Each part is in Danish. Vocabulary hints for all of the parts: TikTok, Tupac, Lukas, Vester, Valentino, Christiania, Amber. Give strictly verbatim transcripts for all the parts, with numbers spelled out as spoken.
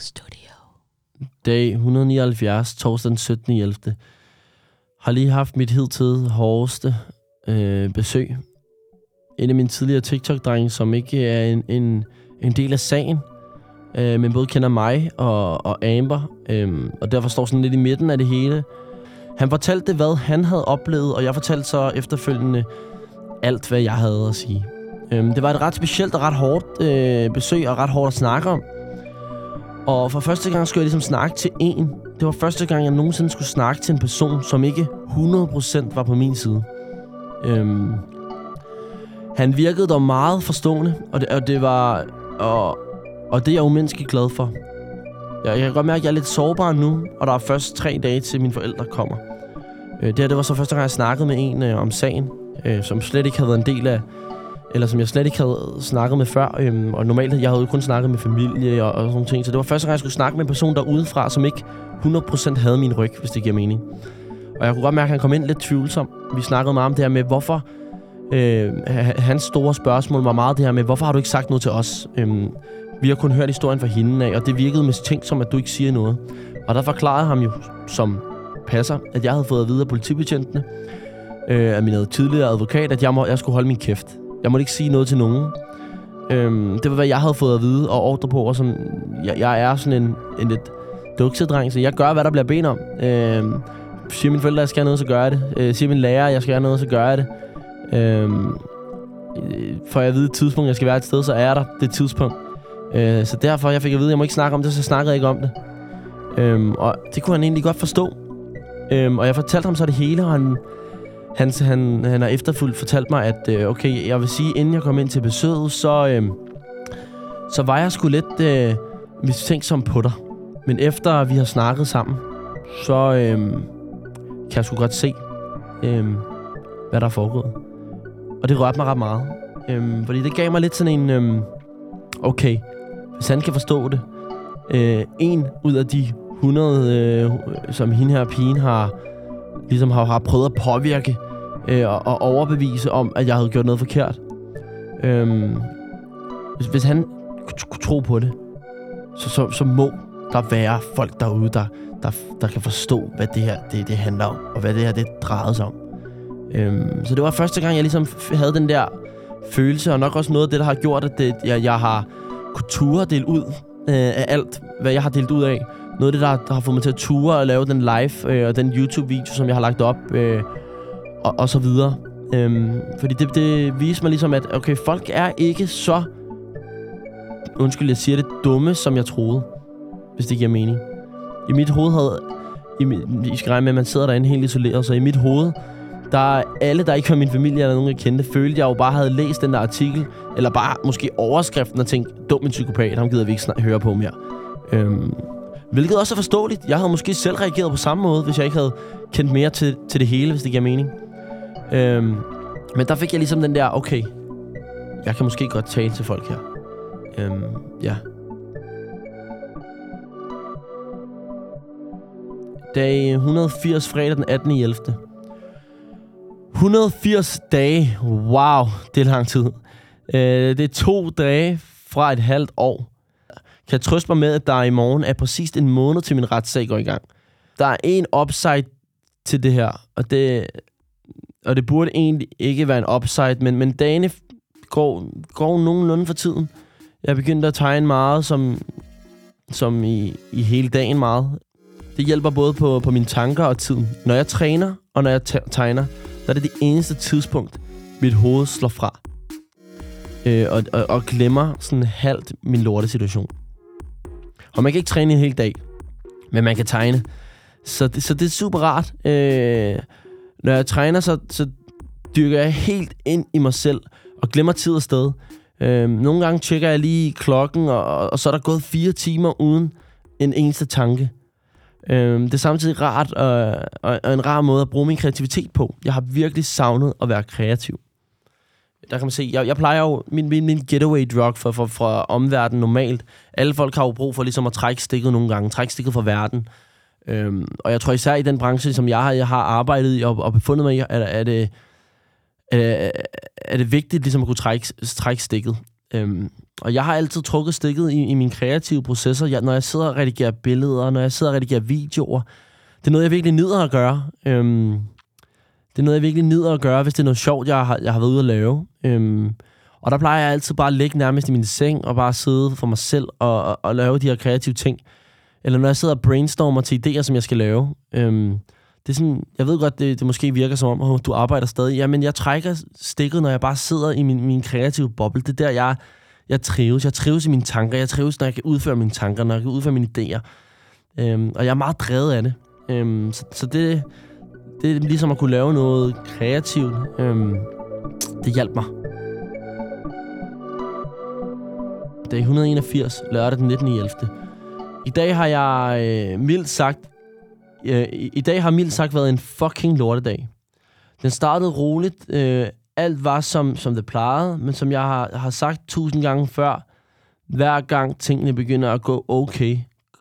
Studio. Dag et hundrede nioghalvfjerds, torsdag den syttende ellevte Har lige haft mit hidtil hårdeste øh, besøg. En af mine tidligere TikTok-drenge, som ikke er en, en, en del af sagen, øh, men både kender mig og, og Amber, øh, og derfor står sådan lidt i midten af det hele. Han fortalte, hvad han havde oplevet, og jeg fortalte så efterfølgende alt, hvad jeg havde at sige. Øh, det var et ret specielt og ret hårdt øh, besøg, og ret hårdt at snakke om. Og for første gang skulle jeg ligesom snakke til en. Det var første gang, jeg nogensinde skulle snakke til en person, som ikke hundrede procent var på min side. Øhm, han virkede dog meget forstående, og det, og det var... Og, og det er jeg umenneskeligt glad for. Jeg, jeg kan godt mærke, at jeg er lidt sårbar nu, og der er først tre dage til mine forældre kommer. Øh, det her, det var så første gang, jeg snakkede med en øh, om sagen, øh, som slet ikke havde været en del af... eller som jeg slet ikke havde snakket med før, øhm, og normalt, jeg havde jo kun snakket med familie og, og sådan nogle ting, så det var første gang, jeg skulle snakke med en person derudefra, som ikke hundrede procent havde min ryg, hvis det giver mening. Og jeg kunne godt mærke, at han kom ind lidt tvivlsom. Vi snakkede meget om det her med, hvorfor... Øh, hans store spørgsmål var meget det her med, hvorfor har du ikke sagt noget til os? Øhm, vi har kun hørt historien fra hende af, og det virkede mistænksomt, at du ikke siger noget. Og der forklarede ham jo, som passer, at jeg havde fået at vide af politibetjentene, øh, af min tidligere advokat, at jeg, må, jeg skulle holde min kæft. Jeg måtte ikke sige noget til nogen. Øhm, det var, hvad jeg havde fået at vide og ordre på, og som jeg, jeg er sådan en, en lidt duksedreng, så jeg gør, hvad der bliver ben om. Øhm, siger mine forældre, jeg skal have noget, så gør jeg det. Øh, siger min lærer, jeg skal have noget, så gør jeg det. Øhm, for jeg ved et tidspunkt, jeg skal være et sted, så er der det tidspunkt. Øh, så derfor jeg fik at vide, at jeg må ikke snakke om det, så snakkede jeg ikke om det. Øhm, og det kunne han egentlig godt forstå. Øhm, og jeg fortalte ham så det hele, og han... Han, han, han har efterfuldt fortalt mig, at øh, okay, jeg vil sige, inden jeg kom ind til besøget, så, øh, så var jeg sgu lidt øh, mistænksom på dig. Men efter vi har snakket sammen, så øh, kan jeg sgu godt se, øh, hvad der er foregået. Og det rørte mig ret meget. Øh, fordi det gav mig lidt sådan en, øh, okay, hvis han kan forstå det. Øh, en ud af de hundrede, øh, som hende her pigen har... ligesom har, har prøvet at påvirke øh, og, og overbevise om, at jeg havde gjort noget forkert. Øhm, hvis, hvis han kunne tro på det, så, så, så må der være folk derude, der, der, der kan forstå, hvad det her det, det handler om, og hvad det her det drejede sig om. Øhm, så det var første gang, jeg ligesom havde den der følelse, og nok også noget af det, der har gjort, at det, jeg, jeg har kunnet ture at dele ud øh, af alt, hvad jeg har delt ud af. Noget af det, der, der har fået mig til at ture og lave den live øh, og den YouTube-video, som jeg har lagt op, øh, og, og så videre. Øhm, fordi det, det viser mig ligesom, at okay, folk er ikke så, undskyld, jeg siger det, dumme, som jeg troede. Hvis det giver mening. I mit hoved havde... I, I skal regne med, at man sidder derinde helt isoleret, så i mit hoved, der alle, der ikke var min familie eller nogen, jeg kendte, følte jeg jo bare havde læst den der artikel, eller bare måske overskriften og tænkt, dum en psykopat, ham gider vi ikke snart høre på mere. Øhm, Hvilket også er forståeligt. Jeg havde måske selv reageret på samme måde, hvis jeg ikke havde kendt mere til, til det hele, hvis det giver mening. Øhm, men der fik jeg ligesom den der, okay, jeg kan måske godt tale til folk her. Øhm, ja. Dag et hundrede og firs, fredag den attende ellevte et hundrede og firs dage. Wow, det er lang tid. Øh, det er to dage fra et halvt år. Kan jeg trøste mig med, at der i morgen er præcis en måned til min retssag går i gang. Der er en upside til det her, og det, og det burde egentlig ikke være en upside, men, men dagene går, går nogenlunde for tiden. Jeg begyndte at tegne meget, som, som i, i hele dagen meget. Det hjælper både på, på mine tanker og tiden. Når jeg træner, og når jeg tegner, der er det det eneste tidspunkt, mit hoved slår fra. Øh, og, og, og glemmer sådan halvt min lortesituation. Og man kan ikke træne en hel dag, men man kan tegne. Så det, så det er super rart. Øh, når jeg træner, så, så dyrker jeg helt ind i mig selv, og glemmer tid og sted. Øh, nogle gange tjekker jeg lige klokken, og, og, og så er der gået fire timer uden en eneste tanke. Øh, det er samtidig rart, og, og, og en rar måde at bruge min kreativitet på. Jeg har virkelig savnet at være kreativ. Der kan man se, jeg, jeg plejer jo min, min, min getaway drug fra, fra, fra omverdenen normalt. Alle folk har jo brug for ligesom at trække stikket nogle gange, trække stikket fra verden. Øhm, og jeg tror især i den branche, som jeg har, jeg har arbejdet i og, og befundet mig i, er, er, det, er, er det vigtigt ligesom at kunne trække, trække stikket. Øhm, og jeg har altid trukket stikket i, i mine kreative processer. Jeg, når jeg sidder og redigerer billeder, når jeg sidder og redigerer videoer, det er noget, jeg virkelig nyder at gøre. Øhm, det er noget, jeg virkelig nyder at gøre, hvis det er noget sjovt, jeg har, jeg har været ude at lave. Øhm, og der plejer jeg altid bare at ligge nærmest i min seng og bare sidde for mig selv og, og, og lave de her kreative ting. Eller når jeg sidder og brainstormer til idéer, som jeg skal lave. Øhm, det er sådan, jeg ved godt, det, det måske virker som om, at oh, du arbejder stadig. Jamen, jeg trækker stikket, når jeg bare sidder i min, min kreative boble. Det er der, jeg, jeg trives. Jeg trives i mine tanker. Jeg trives, når jeg kan udføre mine tanker, når jeg kan udføre mine idéer. Øhm, og jeg er meget drevet af det. Øhm, så så det, det er ligesom at kunne lave noget kreativt. Øhm, det hjalp mig. Det er et hundrede og enogfirs, lørdag den nittende ellevte I dag har jeg øh, mildt sagt... Øh, I dag har mildt sagt været en fucking lortedag. Den startede roligt. Øh, alt var som, som det plejede, men som jeg har, har sagt tusind gange før, hver gang tingene begynder at gå okay,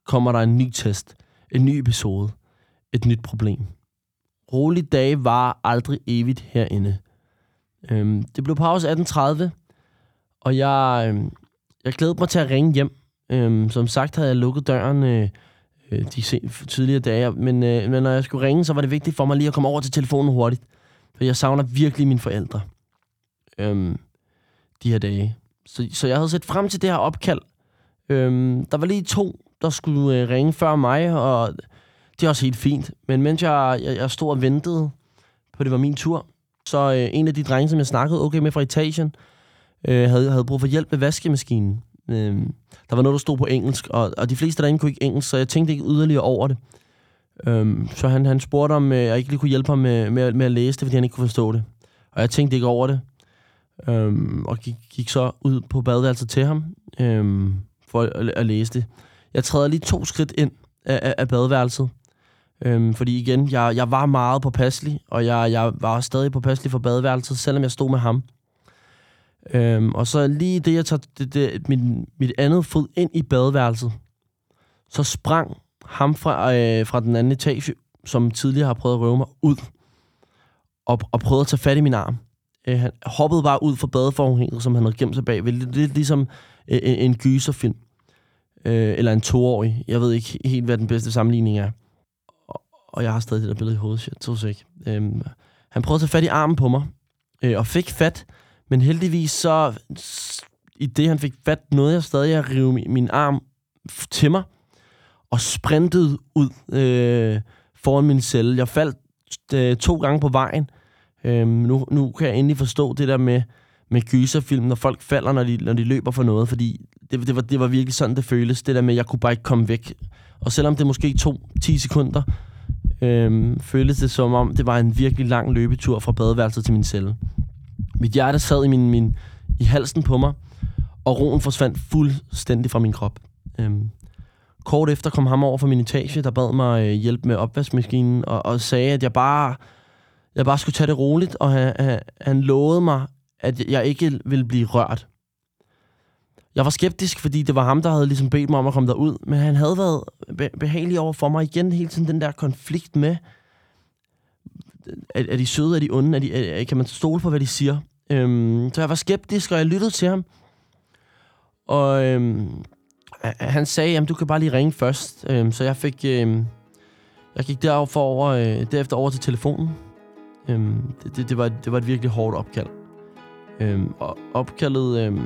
kommer der en ny test, en ny episode, et nyt problem. Rolig dag var aldrig evigt herinde. Øh, det blev pause atten tredive, og jeg, øh, jeg glædede mig til at ringe hjem. Øhm, som sagt havde jeg lukket døren øh, de se- tidligere dage, men, øh, men når jeg skulle ringe, så var det vigtigt for mig lige at komme over til telefonen hurtigt, for jeg savner virkelig mine forældre øhm, de her dage. Så, så jeg havde set frem til det her opkald. Øhm, der var lige to, der skulle øh, ringe før mig, og det er også helt fint. Men mens jeg, jeg, jeg stod og ventede på, det var min tur, så øh, en af de drenge, som jeg snakkede okay med fra etagen, øh, havde, havde brug for hjælp med vaskemaskinen. Øhm, der var noget, der stod på engelsk, og, og de fleste derinde kunne ikke engelsk, så jeg tænkte ikke yderligere over det. Øhm, så han, han spurgte, om øh, jeg ikke lige kunne hjælpe ham med, med, med at læse det, fordi han ikke kunne forstå det. Og jeg tænkte ikke over det, øhm, og gik, gik så ud på badeværelset til ham, øhm, for at, at, at læse det. Jeg træder lige to skridt ind af, af, af badeværelset, øhm, fordi igen, jeg, jeg var meget påpasselig, og jeg, jeg var stadig påpasselig for badeværelset, selvom jeg stod med ham. Øhm, og så lige det, jeg tager det, det, min, mit andet fod ind i badeværelset, så sprang ham fra, øh, fra den anden etage, som tidligere har prøvet at røve mig, ud og, og prøvede at tage fat i min arm. Øh, han hoppede bare ud fra badeforhænget, som han havde gemt sig bagved. Lidt, lidt ligesom øh, en, en gyserfilm. Øh, eller en toårig. Jeg ved ikke helt, hvad den bedste sammenligning er. Og, og jeg har stadig det der billede i hovedet, så jeg tog sig ikke. Øhm, han prøvede at tage fat i armen på mig, øh, og fik fat. Men heldigvis så, i det han fik fat, nåede jeg stadig at rive min, min arm til mig, og sprintede ud øh, foran min celle. Jeg faldt øh, to gange på vejen. Øh, nu, nu kan jeg endelig forstå det der med, med gyserfilm, når folk falder, når de, når de løber for noget, fordi det, det, var, det var virkelig sådan, det føles. Det der med, at jeg kunne bare ikke komme væk. Og selvom det måske tog ti sekunder, øh, føltes det som om, det var en virkelig lang løbetur fra badeværelset til min celle. Mit hjerte sad i, min, min, i halsen på mig, og roen forsvandt fuldstændig fra min krop. Øhm, kort efter kom ham over fra min etage, der bad mig øh, hjælp med opvaskemaskinen, og, og sagde, at jeg bare, jeg bare skulle tage det roligt, og han, han, han lovede mig, at jeg ikke ville blive rørt. Jeg var skeptisk, fordi det var ham, der havde ligesom bedt mig om at komme derud, men han havde været be- behagelig over for mig igen, hele tiden den der konflikt med... Er, er de søde, er de onde, er de, er, kan man stole på, hvad de siger? Øhm, så jeg var skeptisk, og jeg lyttede til ham. Og øhm, han sagde, jamen du kan bare lige ringe først. Øhm, så jeg fik, øhm, jeg gik derover over, øh, derefter over til telefonen. Øhm, det, det, det, var, det var et virkelig hårdt opkald. Øhm, og opkaldet øhm,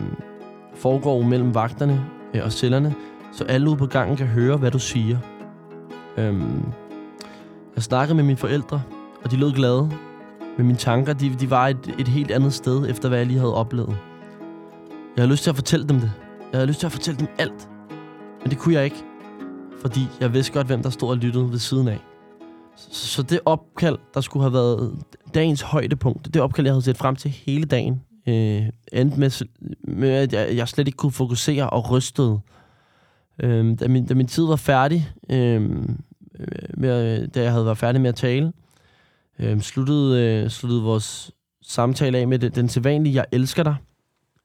foregår mellem vagterne øh, og cellerne, så alle ude på gangen kan høre, hvad du siger. Øhm, jeg snakkede med mine forældre, og de lød glade. Men mine tanker, de, de var et, et helt andet sted, efter hvad jeg lige havde oplevet. Jeg havde lyst til at fortælle dem det. Jeg havde lyst til at fortælle dem alt. Men det kunne jeg ikke. Fordi jeg vidste godt, hvem der stod og lyttede ved siden af. Så, så det opkald, der skulle have været dagens højdepunkt, det opkald, jeg havde set frem til hele dagen, øh, endte med, med, at jeg, jeg slet ikke kunne fokusere og rystede. Øh, da, min, da min tid var færdig, øh, med, da jeg havde været færdig med at tale, Øhm, sluttede, øh, sluttede vores samtale af med det, den sædvanlige, jeg elsker dig,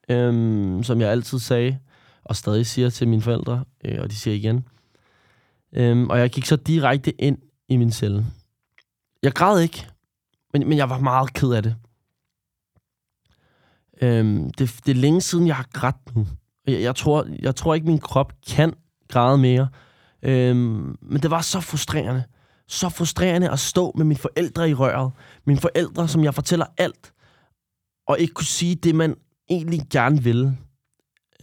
øhm, som jeg altid sagde, og stadig siger til mine forældre, øh, og de siger igen. Øhm, og jeg gik så direkte ind i min celle. Jeg græd ikke, men, men jeg var meget ked af det. Øhm, det, det er længe siden, jeg har grædt nu. Jeg, jeg, tror, jeg tror ikke, min krop kan græde mere. Øhm, men det var så frustrerende. Så frustrerende at stå med mine forældre i røret. Mine forældre, som jeg fortæller alt. Og ikke kunne sige det, man egentlig gerne ville.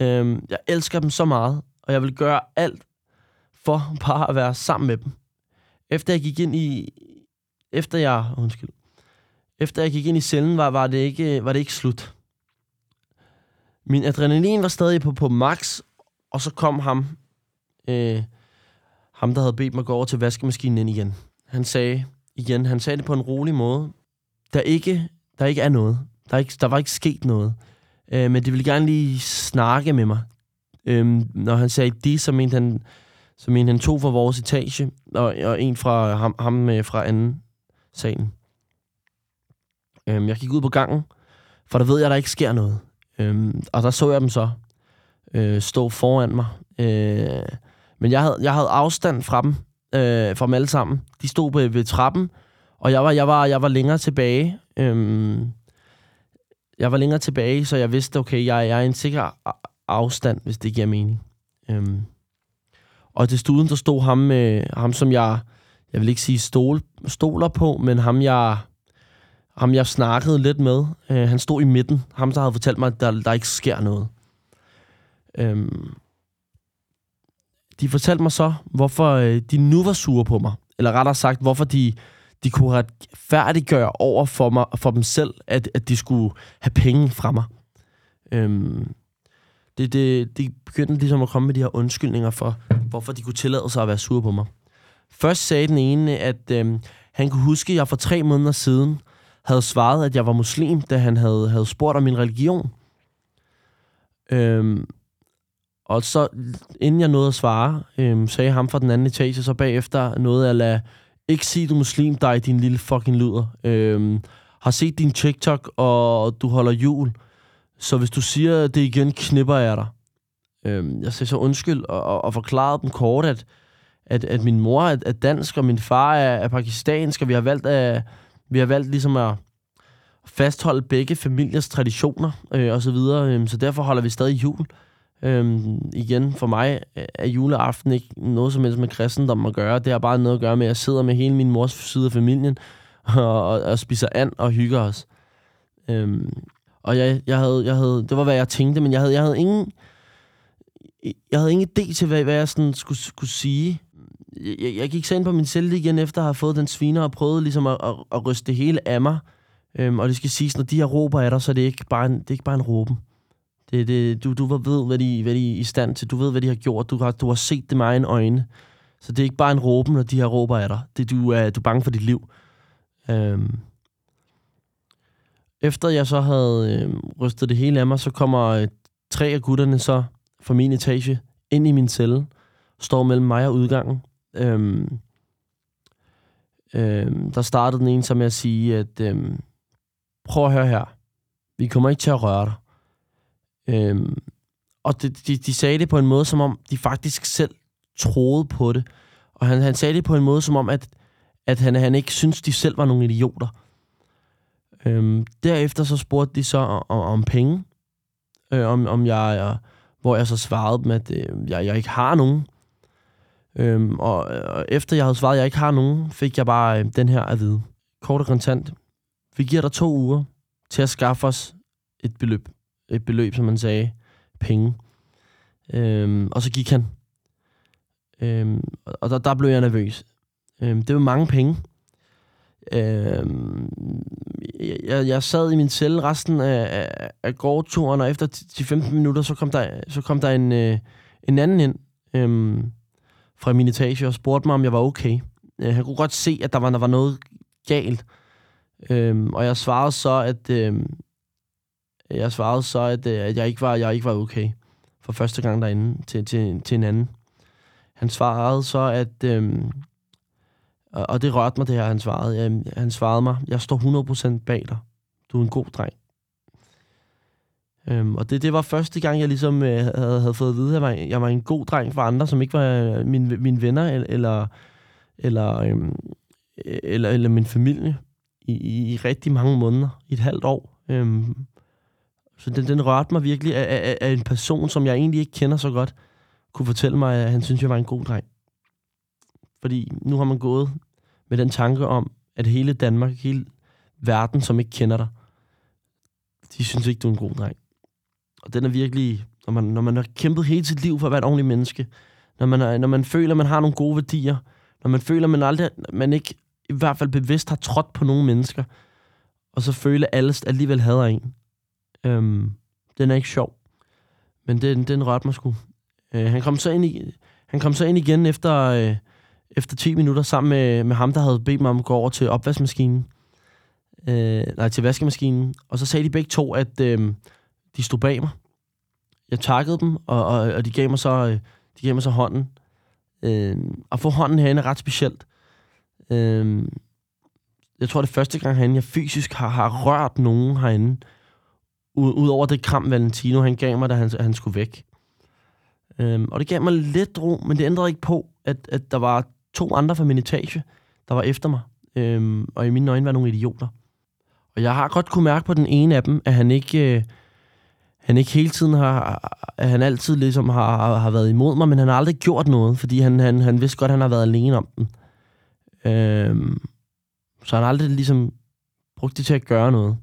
Øhm, jeg elsker dem så meget. Og jeg vil gøre alt for bare at være sammen med dem. Efter jeg gik ind i... Efter jeg... Undskyld. Efter jeg gik ind i cellen, var, var, det ikke, var det ikke slut. Min adrenalin var stadig på, på max, og så kom ham, øh, ham, der havde bedt mig gå over til vaskemaskinen ind igen. Han sagde igen, han sagde det på en rolig måde. Der ikke, der ikke er noget. Der, ikke, der var ikke sket noget. Øh, men de ville gerne lige snakke med mig. Øh, når han sagde de, så mente han, så mente han to fra vores etage, og, og en fra ham, ham fra anden salen. Øhm, jeg gik ud på gangen, for der ved jeg, der ikke sker noget. Øhm, og der så jeg dem så øh, stå foran mig. Øh, men jeg havde, jeg havde afstand fra dem, øh, fra dem alle sammen. De stod på, ved trappen, og jeg var, jeg var, jeg var længere tilbage. Øhm, jeg var længere tilbage, så jeg vidste, okay, jeg, jeg er i en sikker afstand, hvis det giver mening. Øhm, og desuden, der stod ham, øh, ham som jeg, jeg vil ikke sige stol, stoler på, men ham, jeg... Ham, jeg snakkede lidt med. Øh, han stod i midten. Ham, der havde fortalt mig, at der, der ikke sker noget. Øhm, de fortalte mig så, hvorfor øh, de nu var sure på mig. Eller rettere sagt, hvorfor de, de kunne retfærdiggøre over for mig, for dem selv, at, at de skulle have penge fra mig. Øhm, det, det, de begyndte ligesom at komme med de her undskyldninger for, hvorfor de kunne tillade sig at være sure på mig. Først sagde den ene, at øh, han kunne huske, at jeg for tre måneder siden havde svaret, at jeg var muslim, da han havde, havde spurgt om min religion. Øhm, og så, inden jeg nåede at svare, øhm, sagde ham fra den anden etage, så bagefter noget at lade, ikke sige, du muslim dig, din lille fucking luder. Øhm, har set din TikTok, og du holder jul. Så hvis du siger det igen, knipper jeg dig. Øhm, jeg sagde så undskyld, og, og, og forklarede dem kort, at, at, at min mor er, er dansk, og min far er, er pakistansk, og vi har valgt at... Vi har valgt ligesom at fastholde begge familiers traditioner øh, og så videre, øh, så derfor holder vi stadig jul. Øh, igen, for mig er juleaften ikke noget som helst med kristendommen at gøre. Det har bare noget at gøre med, at jeg sidder med hele min mors side af familien og, og, og spiser and og hygger os. Øh, og jeg, jeg, havde, jeg havde, det var hvad jeg tænkte, men jeg havde, jeg havde ingen, jeg havde ingen idé til hvad, hvad jeg sådan skulle, skulle sige. Jeg, jeg gik så ind på min celle igen, efter at have fået den sviner, og prøvede ligesom at, at, at ryste det hele af mig. Øhm, og det skal siges, når de her råber af dig, så er det ikke bare en, det er ikke bare en råben. Det, det, du, du ved, hvad de, hvad de er i stand til. Du ved, hvad de har gjort. Du har, du har set det med egne øjne. Så det er ikke bare en råben, når de her råber af dig. Det, du, er, du er bange for dit liv. Øhm. Efter jeg så havde øhm, rystet det hele af mig, så kommer øh, tre af gutterne så fra min etage ind i min celle. Står mellem mig og udgangen. Øhm, øhm, der startede den ene så med at sige, at øhm, prøv at høre her, vi kommer ikke til at røre dig. Øhm, og de, de, de sagde det på en måde, som om de faktisk selv troede på det. Og han, han sagde det på en måde, som om, at, at han, han ikke syntes, de selv var nogle idioter. Øhm, derefter så spurgte de så om, om penge. Øh, om, om jeg, jeg, hvor jeg så svarede dem, at øh, jeg, jeg ikke har nogen. Øhm, og, og efter jeg havde svaret, at jeg ikke har nogen, fik jeg bare øh, den her at vide. Kort og kontant. Vi giver dig to uger til at skaffe os et beløb. Et beløb, som man sagde. Penge. Øhm, og så gik han. Øhm, og der, der blev jeg nervøs. Øhm, det var mange penge. Øhm, jeg, jeg sad i min celle resten af, af, af gårdturen, og efter ti til femten minutter, så kom der, så kom der en, øh, en anden ind. Øhm, fra min etage og spurgte mig, om jeg var okay. Øh, han kunne godt se, at der var, der var noget galt. Øhm, og jeg svarede så, at, øh, jeg, svarede så, at, øh, at jeg, ikke var, jeg ikke var okay. For første gang derinde til, til, til en anden. Han svarede så, at... Øh, og, og det rørte mig, det her, han svarede. Øh, han svarede mig, jeg står hundrede procent bag dig. Du er en god dreng. Øhm, og det, det var første gang, jeg ligesom øh, havde, havde fået at vide, at jeg var, jeg var en god dreng for andre, som ikke var øh, mine, mine venner eller, eller, øh, eller, eller min familie i, i, i rigtig mange måneder, i et halvt år. Øhm, Så den, den rørte mig virkelig, at, at, at en person, som jeg egentlig ikke kender så godt, kunne fortælle mig, at han synes, jeg var en god dreng. Fordi nu har man gået med den tanke om, at hele Danmark, hele verden, som ikke kender dig, de synes ikke, du er en god dreng. Og den er virkelig, når man, når man har kæmpet hele sit liv for at være et ordentligt menneske, når man, er, når man føler, man har nogle gode værdier, når man føler, man aldrig, man ikke i hvert fald bevidst har trådt på nogle mennesker, og så føler alle alligevel hader en. Øhm, den er ikke sjov, men den, den rørte mig sgu. Øh, han, kom så ind i, han kom så ind igen efter, øh, efter ti minutter sammen med, med ham, der havde bedt mig om at gå over til opvaskemaskinen. Øh, nej, til vaskemaskinen. Og så sagde de begge to, at øh, de stod bag mig. Jeg takkede dem, og, og, og de, gav mig så, øh, de gav mig så hånden. Øh, at få hånden herinde er ret specielt. Øh, jeg tror, det er første gang herinde, jeg fysisk har, har rørt nogen herinde. Udover det kram, Valentino han gav mig, da han, han skulle væk. Øhm, og det gav mig lidt ro, men det ændrede ikke på, at, at der var to andre fra min etage, der var efter mig. Øhm, og i mine øjne var nogle idioter. Og jeg har godt kunne mærke på den ene af dem, at han ikke, øh, han ikke hele tiden har... At han altid ligesom har, har været imod mig, men han har aldrig gjort noget, fordi han, han, han vidste godt, at han har været alene om den. Øhm, så han har aldrig ligesom brugt det til at gøre noget.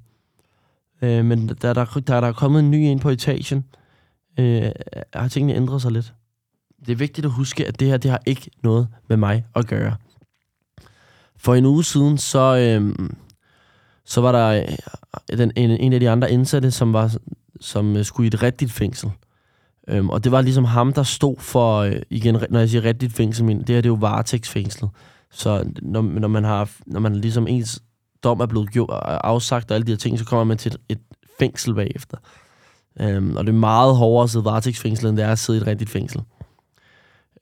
Øh, men da der, der er kommet en ny ind på etagen, øh, har tingene ændret sig lidt. Det er vigtigt at huske, at det her, det har ikke noget med mig at gøre. For en uge siden, så, øh, så var der den, en, en af de andre indsatte, som, var, som skulle i et rigtigt fængsel. Øh, og det var ligesom ham, der stod for, øh, igen, når jeg siger rigtigt fængsel, men det her, det er jo varetægtsfængslet. Så når, når, man har, når man ligesom ens... dom er blevet gjort, afsagt og alle de her ting, så kommer man til et, et fængsel bagefter. Øhm, og det er meget hårdere at sidde i varetægtsfængsel, end det er at sidde i et rigtigt fængsel.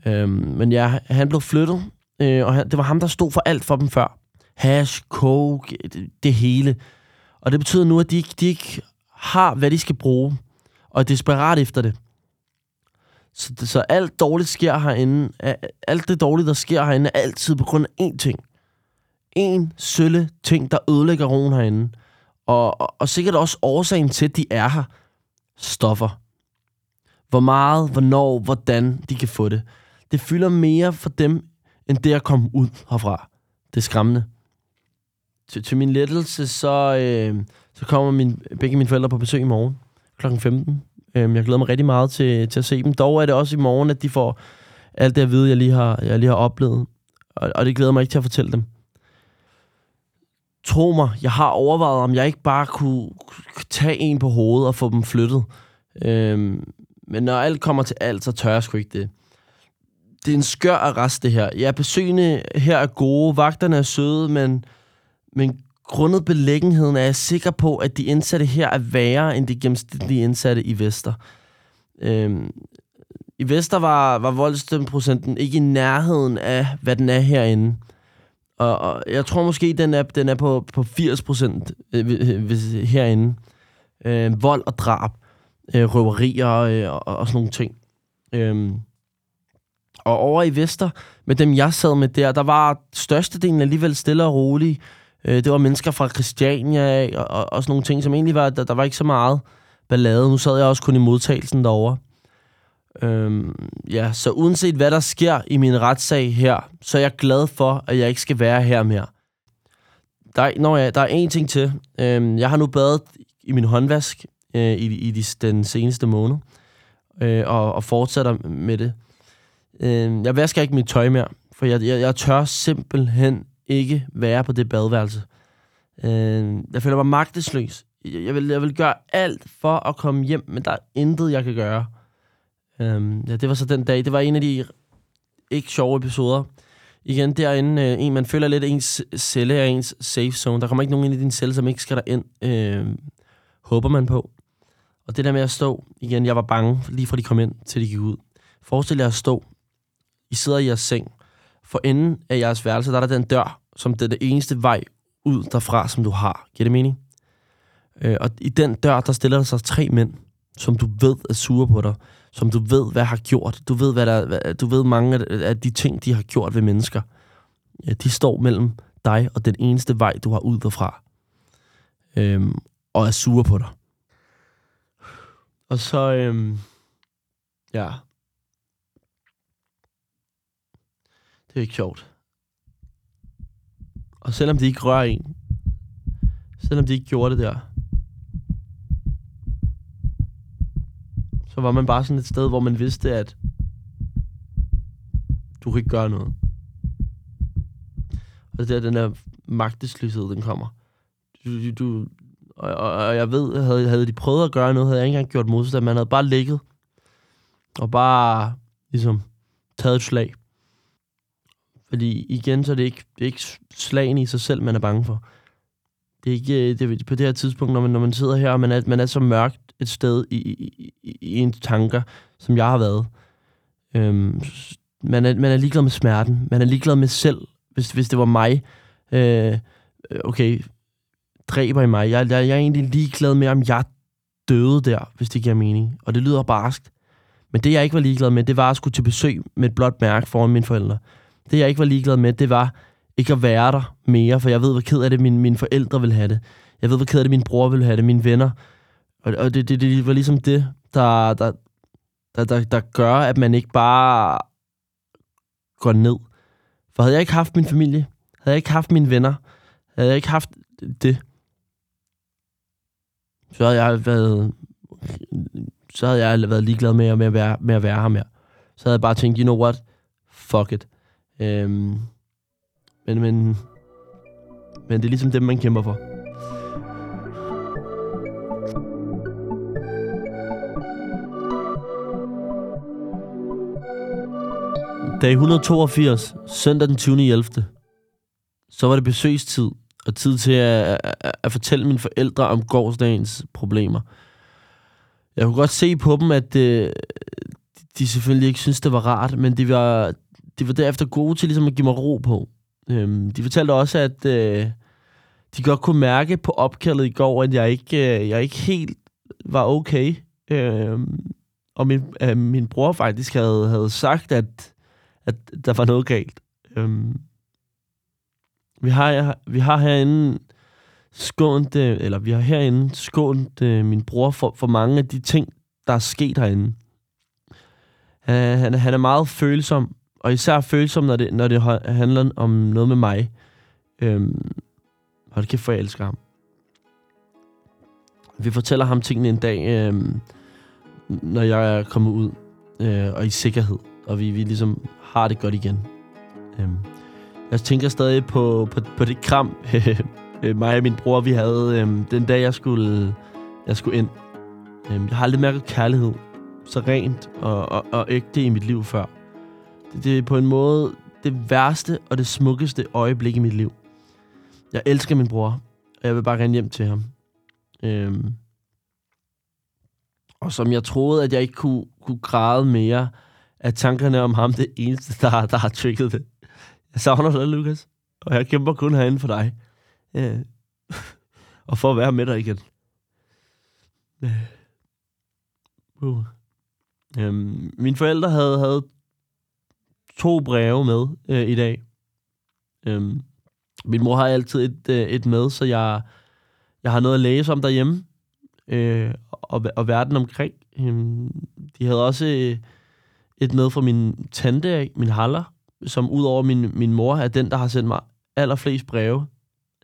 Øhm, men ja, han blev flyttet, øh, og han, det var ham, der stod for alt for dem før. Hash, coke, det, det hele. Og det betyder nu, at de, de ikke har, hvad de skal bruge, og er desperat efter det. Så, så alt dårligt sker herinde, alt det dårlige, der sker herinde, er altid på grund af én ting. En sølle ting, der ødelægger roen herinde. Og, og, og sikkert også årsagen til, at de er her. Stoffer. Hvor meget, hvornår, hvordan de kan få det. Det fylder mere for dem, end det at komme ud herfra. Det er skræmmende. Til, til min lettelse, så, øh, så kommer min, begge mine forældre på besøg i morgen. klokken femten. Øh, jeg glæder mig rigtig meget til, til at se dem. Dog er det også i morgen, at de får alt det at vide, jeg lige har, jeg lige har oplevet. Og, og det glæder mig ikke til at fortælle dem. Tro mig, jeg har overvejet, om jeg ikke bare kunne tage en på hovedet og få dem flyttet. Øhm, men når alt kommer til alt, så tør jeg sgu ikke det. Det er en skør arrest, det her. Ja, besøgende her er gode, vagterne er søde, men, men grundet belæggenheden er jeg sikker på, at de indsatte her er værre end de gennemsnitlige indsatte i Vester. Øhm, I Vester var, var voldsdømmeprocenten ikke i nærheden af, hvad den er herinde. Og, og jeg tror måske, den er, den er på, på firs procent øh, herinde. Øh, vold og drab, øh, røverier øh, og, og sådan nogle ting. Øh. Og over i Vester, med dem jeg sad med der, der var størstedelen alligevel stille og rolig. Øh, det var mennesker fra Christiania og, og, og sådan nogle ting, som egentlig var, der, der var ikke så meget ballade. Nu sad jeg også kun i modtagelsen derovre. Øhm, ja, så uanset hvad der sker i min retssag her, så er jeg glad for, at jeg ikke skal være her mere. Der er, når jeg, der er en ting til. Øhm, jeg har nu badet i min håndvask øh, i, i de, den seneste måned, øh, og, og fortsætter med det. Øhm, jeg vasker ikke mit tøj mere, for jeg, jeg, jeg tør simpelthen ikke være på det badeværelse. Øhm, jeg føler mig magtesløs. Jeg, jeg, vil, jeg vil gøre alt for at komme hjem, men der er intet, jeg kan gøre. Um, ja, det var så den dag. Det var en af de ikke sjove episoder. Igen, derinde, uh, en, man føler lidt, ens celle er ens safe zone. Der kommer ikke nogen ind i din celle, som ikke skal derind. Uh, håber man på. Og det der med at stå, igen, jeg var bange, lige fra de kom ind, til de gik ud. Forestil jer at stå. I sidder i jeres seng. For enden af jeres værelse, der er der den dør, som det er det eneste vej ud derfra, som du har. Giver det mening? Uh, og i den dør, der stiller der sig tre mænd, som du ved er sure på dig, som du ved, hvad har gjort. Du ved, hvad der, du ved mange af de ting, de har gjort ved mennesker. Ja, de står mellem dig og den eneste vej, du har ud derfra. Øhm, og er sure på dig. Og så, øhm, ja. Det er ikke sjovt. Og selvom de ikke rører en, selvom de ikke gjorde det der, så var man bare sådan et sted, hvor man vidste, at du kan ikke gøre noget. Og det der, den der magtesløshed, den kommer. Du, du, og, og jeg ved, havde, havde de prøvet at gøre noget, havde jeg ikke engang gjort modstand. Man havde bare ligget og bare ligesom taget et slag. Fordi igen, så er det ikke, det er ikke slagen i sig selv, man er bange for. Det er ikke det, på det her tidspunkt, når man, når man sidder her, og man er, man er så mørkt et sted i, i, i, i ens tanker, som jeg har været. Øhm, man, er, man er ligeglad med smerten. Man er ligeglad med selv. Hvis, hvis det var mig, øh, okay, dræber i mig. Jeg, jeg, jeg er egentlig ligeglad med, om jeg døde der, hvis det giver mening. Og det lyder barskt. Men det, jeg ikke var ligeglad med, det var at skulle til besøg med et blåt mærke foran mine forældre. Det, jeg ikke var ligeglad med, det var ikke at være der mere, for jeg ved, hvor ked af det mine, mine forældre ville have det. Jeg ved, hvor ked af det min bror ville have det, mine venner. Og, og det, det, det var ligesom det, der, der, der, der, der gør, at man ikke bare går ned. For havde jeg ikke haft min familie, havde jeg ikke haft mine venner, havde jeg ikke haft det, så havde jeg været, så havde jeg været ligeglad med, med, at, være, med at være her mere. Så havde jeg bare tænkt, you know what, fuck it. Øhm, men, men, men det er ligesom dem, man kæmper for. Dag et hundrede og toogfirs, søndag den tyvende ellevte, så var det besøgstid og tid til at, at, at fortælle mine forældre om gårdsdagens problemer. Jeg kunne godt se på dem, at øh, de selvfølgelig ikke syntes, det var rart, men de var... De var derefter gode til ligesom at give mig ro på. Øhm, de fortalte også, at øh, de godt kunne mærke på opkaldet i går, at jeg ikke, øh, jeg ikke helt var okay. Øhm, og min, øh, min bror faktisk havde, havde sagt, at, at der var noget galt. Øhm, vi, har, vi har herinde skånt, øh, eller vi har herinde skånt øh, min bror for, for mange af de ting, der er sket herinde. Øh, han, han er meget følsom. Og især følsom, når det, når det handler om noget med mig. Øhm, hold kæft, for jeg elsker ham. Vi fortæller ham tingene en dag, øhm, når jeg er kommet ud øh, og i sikkerhed. Og vi, vi ligesom har det godt igen. Øhm, jeg tænker stadig på, på, på det kram, mig og min bror, vi havde øhm, den dag, jeg skulle, jeg skulle ind. Øhm, jeg har aldrig mærket kærlighed så rent og, og, og ægte i mit liv før. Det er på en måde det værste og det smukkeste øjeblik i mit liv. Jeg elsker min bror, og jeg vil bare rende hjem til ham. Øhm. Og som jeg troede, at jeg ikke kunne, kunne græde mere, er tankerne om ham det eneste, der, der har trigget det. Jeg savner dig, Lukas, og jeg kæmper kun herinde for dig. Øh. Og for at være med dig igen. Øh. Uh. Øhm. Mine forældre havde... havde to breve med øh, i dag. Øhm, min mor har altid et, øh, et med, så jeg, jeg har noget at læse om derhjemme, øh, og, og verden omkring. Øhm, de havde også øh, et med fra min tante, min haller, som udover min, min mor er den, der har sendt mig allerflest breve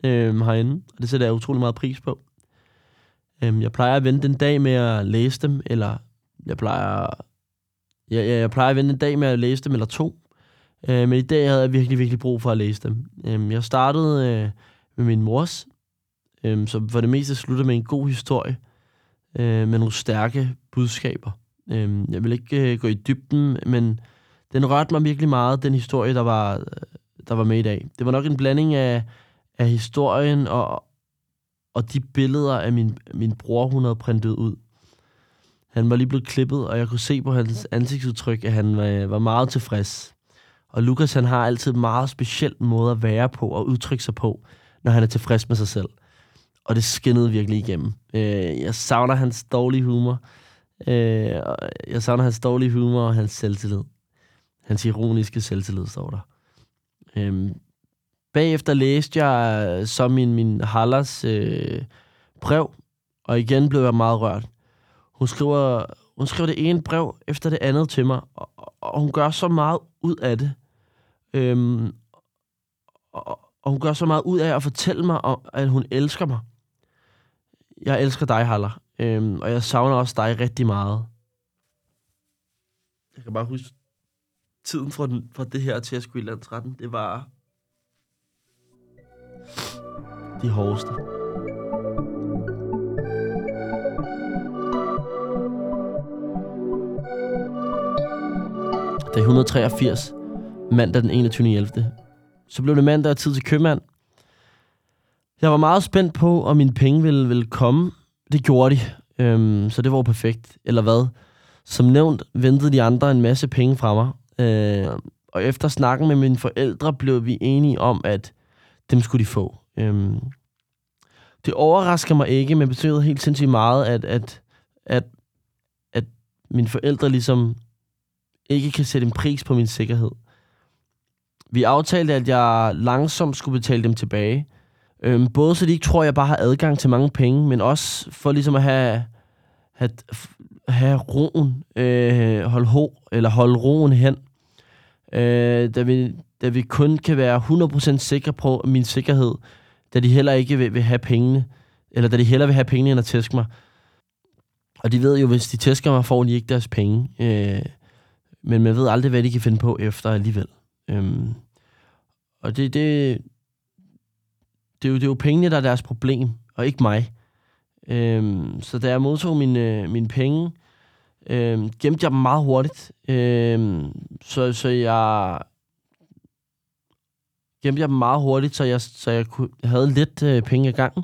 øh, herinde, og det sætter jeg utrolig meget pris på. Øhm, jeg plejer at vente en dag med at læse dem, eller jeg plejer, jeg, jeg, jeg plejer at vente en dag med at læse dem, eller to. Men i dag havde jeg virkelig, virkelig brug for at læse dem. Jeg startede med min mors, som for det meste slutter med en god historie, med nogle stærke budskaber. Jeg vil ikke gå i dybden, men den rørte mig virkelig meget, den historie, der var, der var med i dag. Det var nok en blanding af, af historien og, og de billeder af min, min bror, hun havde printet ud. Han var lige blevet klippet, og jeg kunne se på hans ansigtsudtryk, at han var, var meget tilfreds. Og Lukas, han har altid en meget speciel måde at være på og udtrykke sig på, når han er tilfreds med sig selv. Og det skinnede virkelig igennem. Øh, jeg savner hans dårlige humor. Øh, jeg savner hans dårlige humor og hans selvtillid. Hans ironiske selvtillid, står der. Øh, bagefter læste jeg så min, min Hallas øh, brev, og igen blev jeg meget rørt. Hun skriver, hun skriver det ene brev efter det andet til mig, og, og hun gør så meget ud af det. Øhm, og, og hun gør så meget ud af at fortælle mig, om, at hun elsker mig. Jeg elsker dig, Haller. Øhm, og jeg savner også dig rigtig meget. Jeg kan bare huske tiden fra, den, fra det her til at skulle i landsretten. Det var de hårdeste. Dag et hundrede treogfirs, mandag den enogtyvende ellevte Så blev det mandag og tid til købmand. Jeg var meget spændt på, om mine penge ville, ville komme. Det gjorde de, øhm, så det var perfekt. Eller hvad? Som nævnt ventede de andre en masse penge fra mig. Øh, og efter snakken med mine forældre blev vi enige om, at dem skulle de få. Øhm, det overrasker mig ikke, men betyder helt sindssygt meget, at, at, at, at mine forældre ligesom ikke kan sætte en pris på min sikkerhed. Vi aftalte, at jeg langsomt skulle betale dem tilbage. Øhm, både så de ikke tror, at jeg bare har adgang til mange penge, men også for ligesom at have, have, have roen, øh, holde, ho, eller holde roen hen. Øh, da, vi, da vi kun kan være hundrede procent sikre på min sikkerhed, da de heller ikke vil, vil have pengene, eller da de heller vil have pengene end at tæske mig. Og de ved jo, hvis de tæsker mig, får de ikke deres penge. Øh, men man ved aldrig, hvad de kan finde på efter alligevel. Øh, og det det Det er, jo, det er jo pengene, der er deres problem, og ikke mig. Øhm, så da jeg modtog mine, mine penge, øhm, gemte jeg dem meget hurtigt. Øhm, så, så jeg gemte jeg dem meget hurtigt, så jeg, så jeg kunne, havde lidt øh, penge i gangen.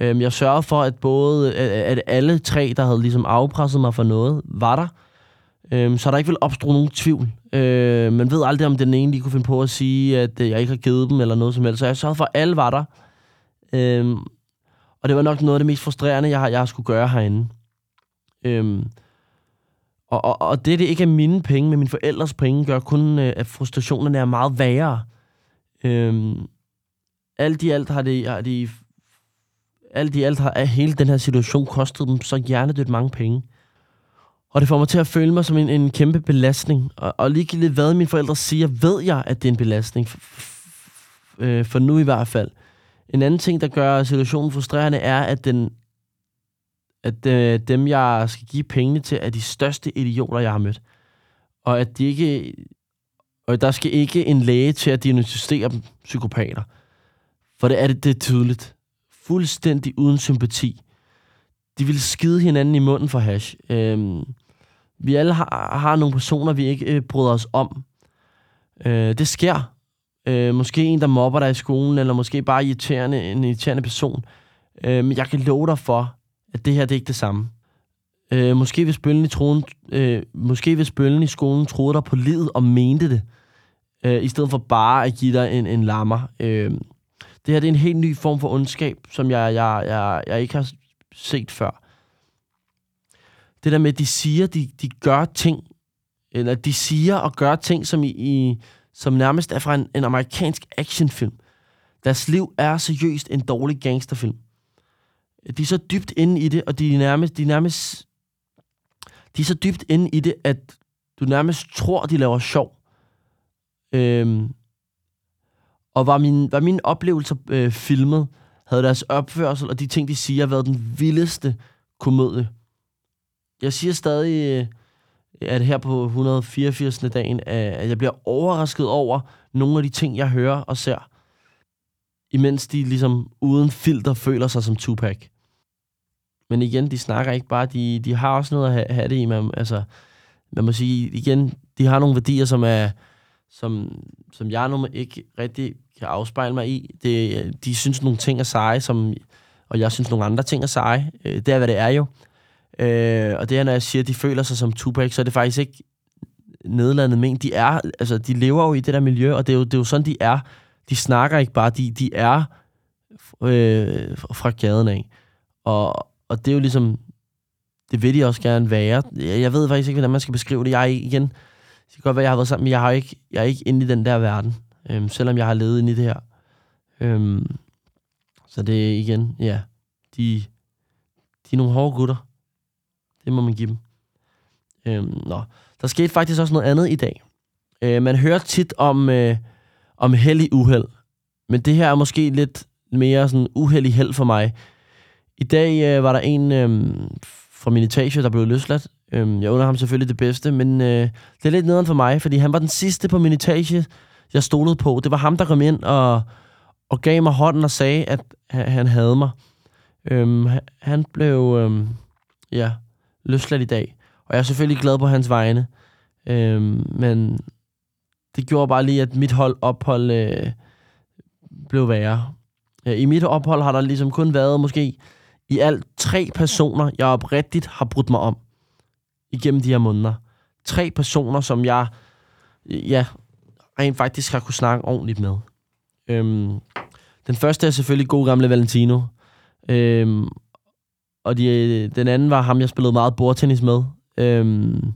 Øhm, jeg sørgede for, at, både, at alle tre, der havde ligesom afpresset mig for noget, var der. Øhm, så der ikke ville opstå nogen tvivl. Øh, man ved aldrig, om den ene lige kunne finde på at sige, at jeg ikke har givet dem eller noget som helst. Så jeg sørgede for, at alle var der. Øhm, og det var nok noget af det mest frustrerende, jeg har, jeg har skulle gøre herinde. Øhm, og, og, og det, det ikke er mine penge, men mine forældres penge, gør kun, øh, at frustrationerne er meget værre. Øhm, alt i alt har det... Har de, alt i alt har hele den her situation kostet dem så hjernedødt mange penge. Og det får mig til at føle mig som en, en kæmpe belastning. Og, og ligegyldigt hvad mine forældre siger, ved jeg, at det er en belastning. For, øh, for nu i hvert fald. En anden ting, der gør situationen frustrerende, er, at, den, at øh, dem, jeg skal give pengene til, er de største idioter, jeg har mødt. Og at de ikke, og der skal ikke en læge til at diagnosticere dem psykopater. For det er det, det er tydeligt. Fuldstændig uden sympati. De ville skide hinanden i munden for hash. Øhm, Vi alle har, har nogle personer, vi ikke øh, bryder os om. Øh, det sker. Øh, måske en, der mobber dig i skolen, eller måske bare irriterende, en irriterende person. Øh, men jeg kan love dig for, at det her det er ikke det samme. Øh, måske, hvis bøllen i troen, øh, måske hvis bøllen i skolen troede dig på livet og mente det, øh, i stedet for bare at give dig en, en lammer. Øh, det her det er en helt ny form for ondskab, som jeg, jeg, jeg, jeg ikke har set før. Det der med, at de siger, de, de gør ting, eller de siger og gør ting, som, i, i, som nærmest er fra en, en amerikansk actionfilm. Deres liv er seriøst en dårlig gangsterfilm. De er så dybt inde i det, og de er nærmest, de er nærmest, de er så dybt inde i det, at du nærmest tror, de laver sjov. Øhm, og var, min, var mine oplevelser øh, filmet, havde deres opførsel og de ting, de siger, har været den vildeste komedie. Jeg siger stadig, at her på et hundrede fireogfirs dagen, at jeg bliver overrasket over nogle af de ting, jeg hører og ser, imens de ligesom uden filter føler sig som Tupac. Men igen, de snakker ikke bare, de, de har også noget at have det i. Man, altså, man må sige, igen, de har nogle værdier, som er... Som, som jeg nu ikke rigtig kan afspejle mig i. Det, de synes nogle ting er seje, som, og jeg synes nogle andre ting er seje. Det er, hvad det er jo. Øh, og det her, når jeg siger, at de føler sig som Tupac, så er det faktisk ikke nedlandet men. De er, altså, de lever jo i det der miljø, og det er jo, det er jo sådan, de er. De snakker ikke bare, de, de er øh, fra gaden af. Og, og det er jo ligesom, det vil de også gerne være. Jeg ved faktisk ikke, hvordan man skal beskrive det. Jeg igen... Det kan godt være, jeg har været sammen, men jeg har ikke, jeg er ikke inde i den der verden, øhm, selvom jeg har levet inde i det her. Øhm, så det er igen, ja, de, de er nogle hårde gutter. Det må man give dem. Øhm, nå. Der skete faktisk også noget andet i dag. Øh, man hører tit om, øh, om heldig uheld. Men det her er måske lidt mere sådan uheldig held for mig. I dag øh, var der en øh, fra min etage, der blev løsladt. Øh, jeg under ham selvfølgelig det bedste, men øh, det er lidt nederen for mig, fordi han var den sidste på min etage, jeg stolede på. Det var ham, der kom ind og, og gav mig hånden og sagde, at han havde mig. Øh, han blev øh, ja, løsladt i dag, og jeg er selvfølgelig glad på hans vegne. Øh, men det gjorde bare lige, at mit hold ophold øh, blev værre. I mit ophold har der ligesom kun været måske i alt tre personer, jeg oprigtigt har brudt mig om igennem de her måneder. Tre personer, som jeg ja, rent faktisk har kunne snakke ordentligt med. Øhm, den første er selvfølgelig god gamle Valentino. Øhm, og de, den anden var ham, jeg spillede meget bordtennis med. Øhm,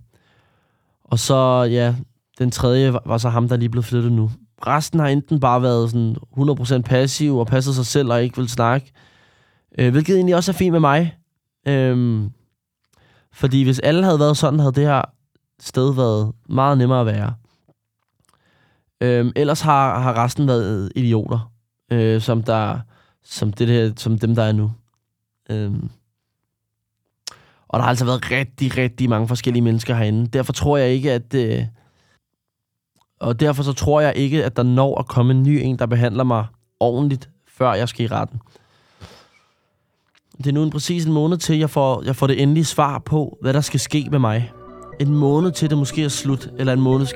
og så, ja, den tredje var, var så ham, der lige blev flyttet nu. Resten har enten bare været sådan hundrede procent passiv og passet sig selv og ikke vil snakke. Øh, hvilket egentlig også er fint med mig. Øhm, fordi hvis alle havde været sådan, havde det her sted været meget nemmere at være. Øhm, ellers har, har resten været idioter. Øh, som, der, som, det her, som dem, der er nu. Øhm. Og der har altså været rigtig, rigtig mange forskellige mennesker herinde. Derfor tror jeg ikke, at... Øh, Og derfor så tror jeg ikke, at der når at komme en ny en, der behandler mig ordentligt, før jeg skal i retten. Det er nu en præcis en måned til, jeg får, jeg får det endelige svar på, hvad der skal ske med mig. En måned til det måske er slut, eller en måned,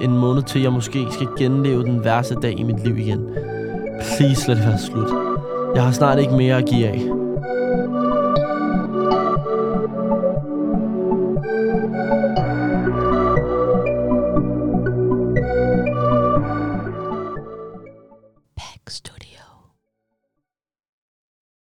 en måned til, jeg måske skal genleve den værste dag i mit liv igen. Please, lad det være slut. Jeg har snart ikke mere at give af. Studio.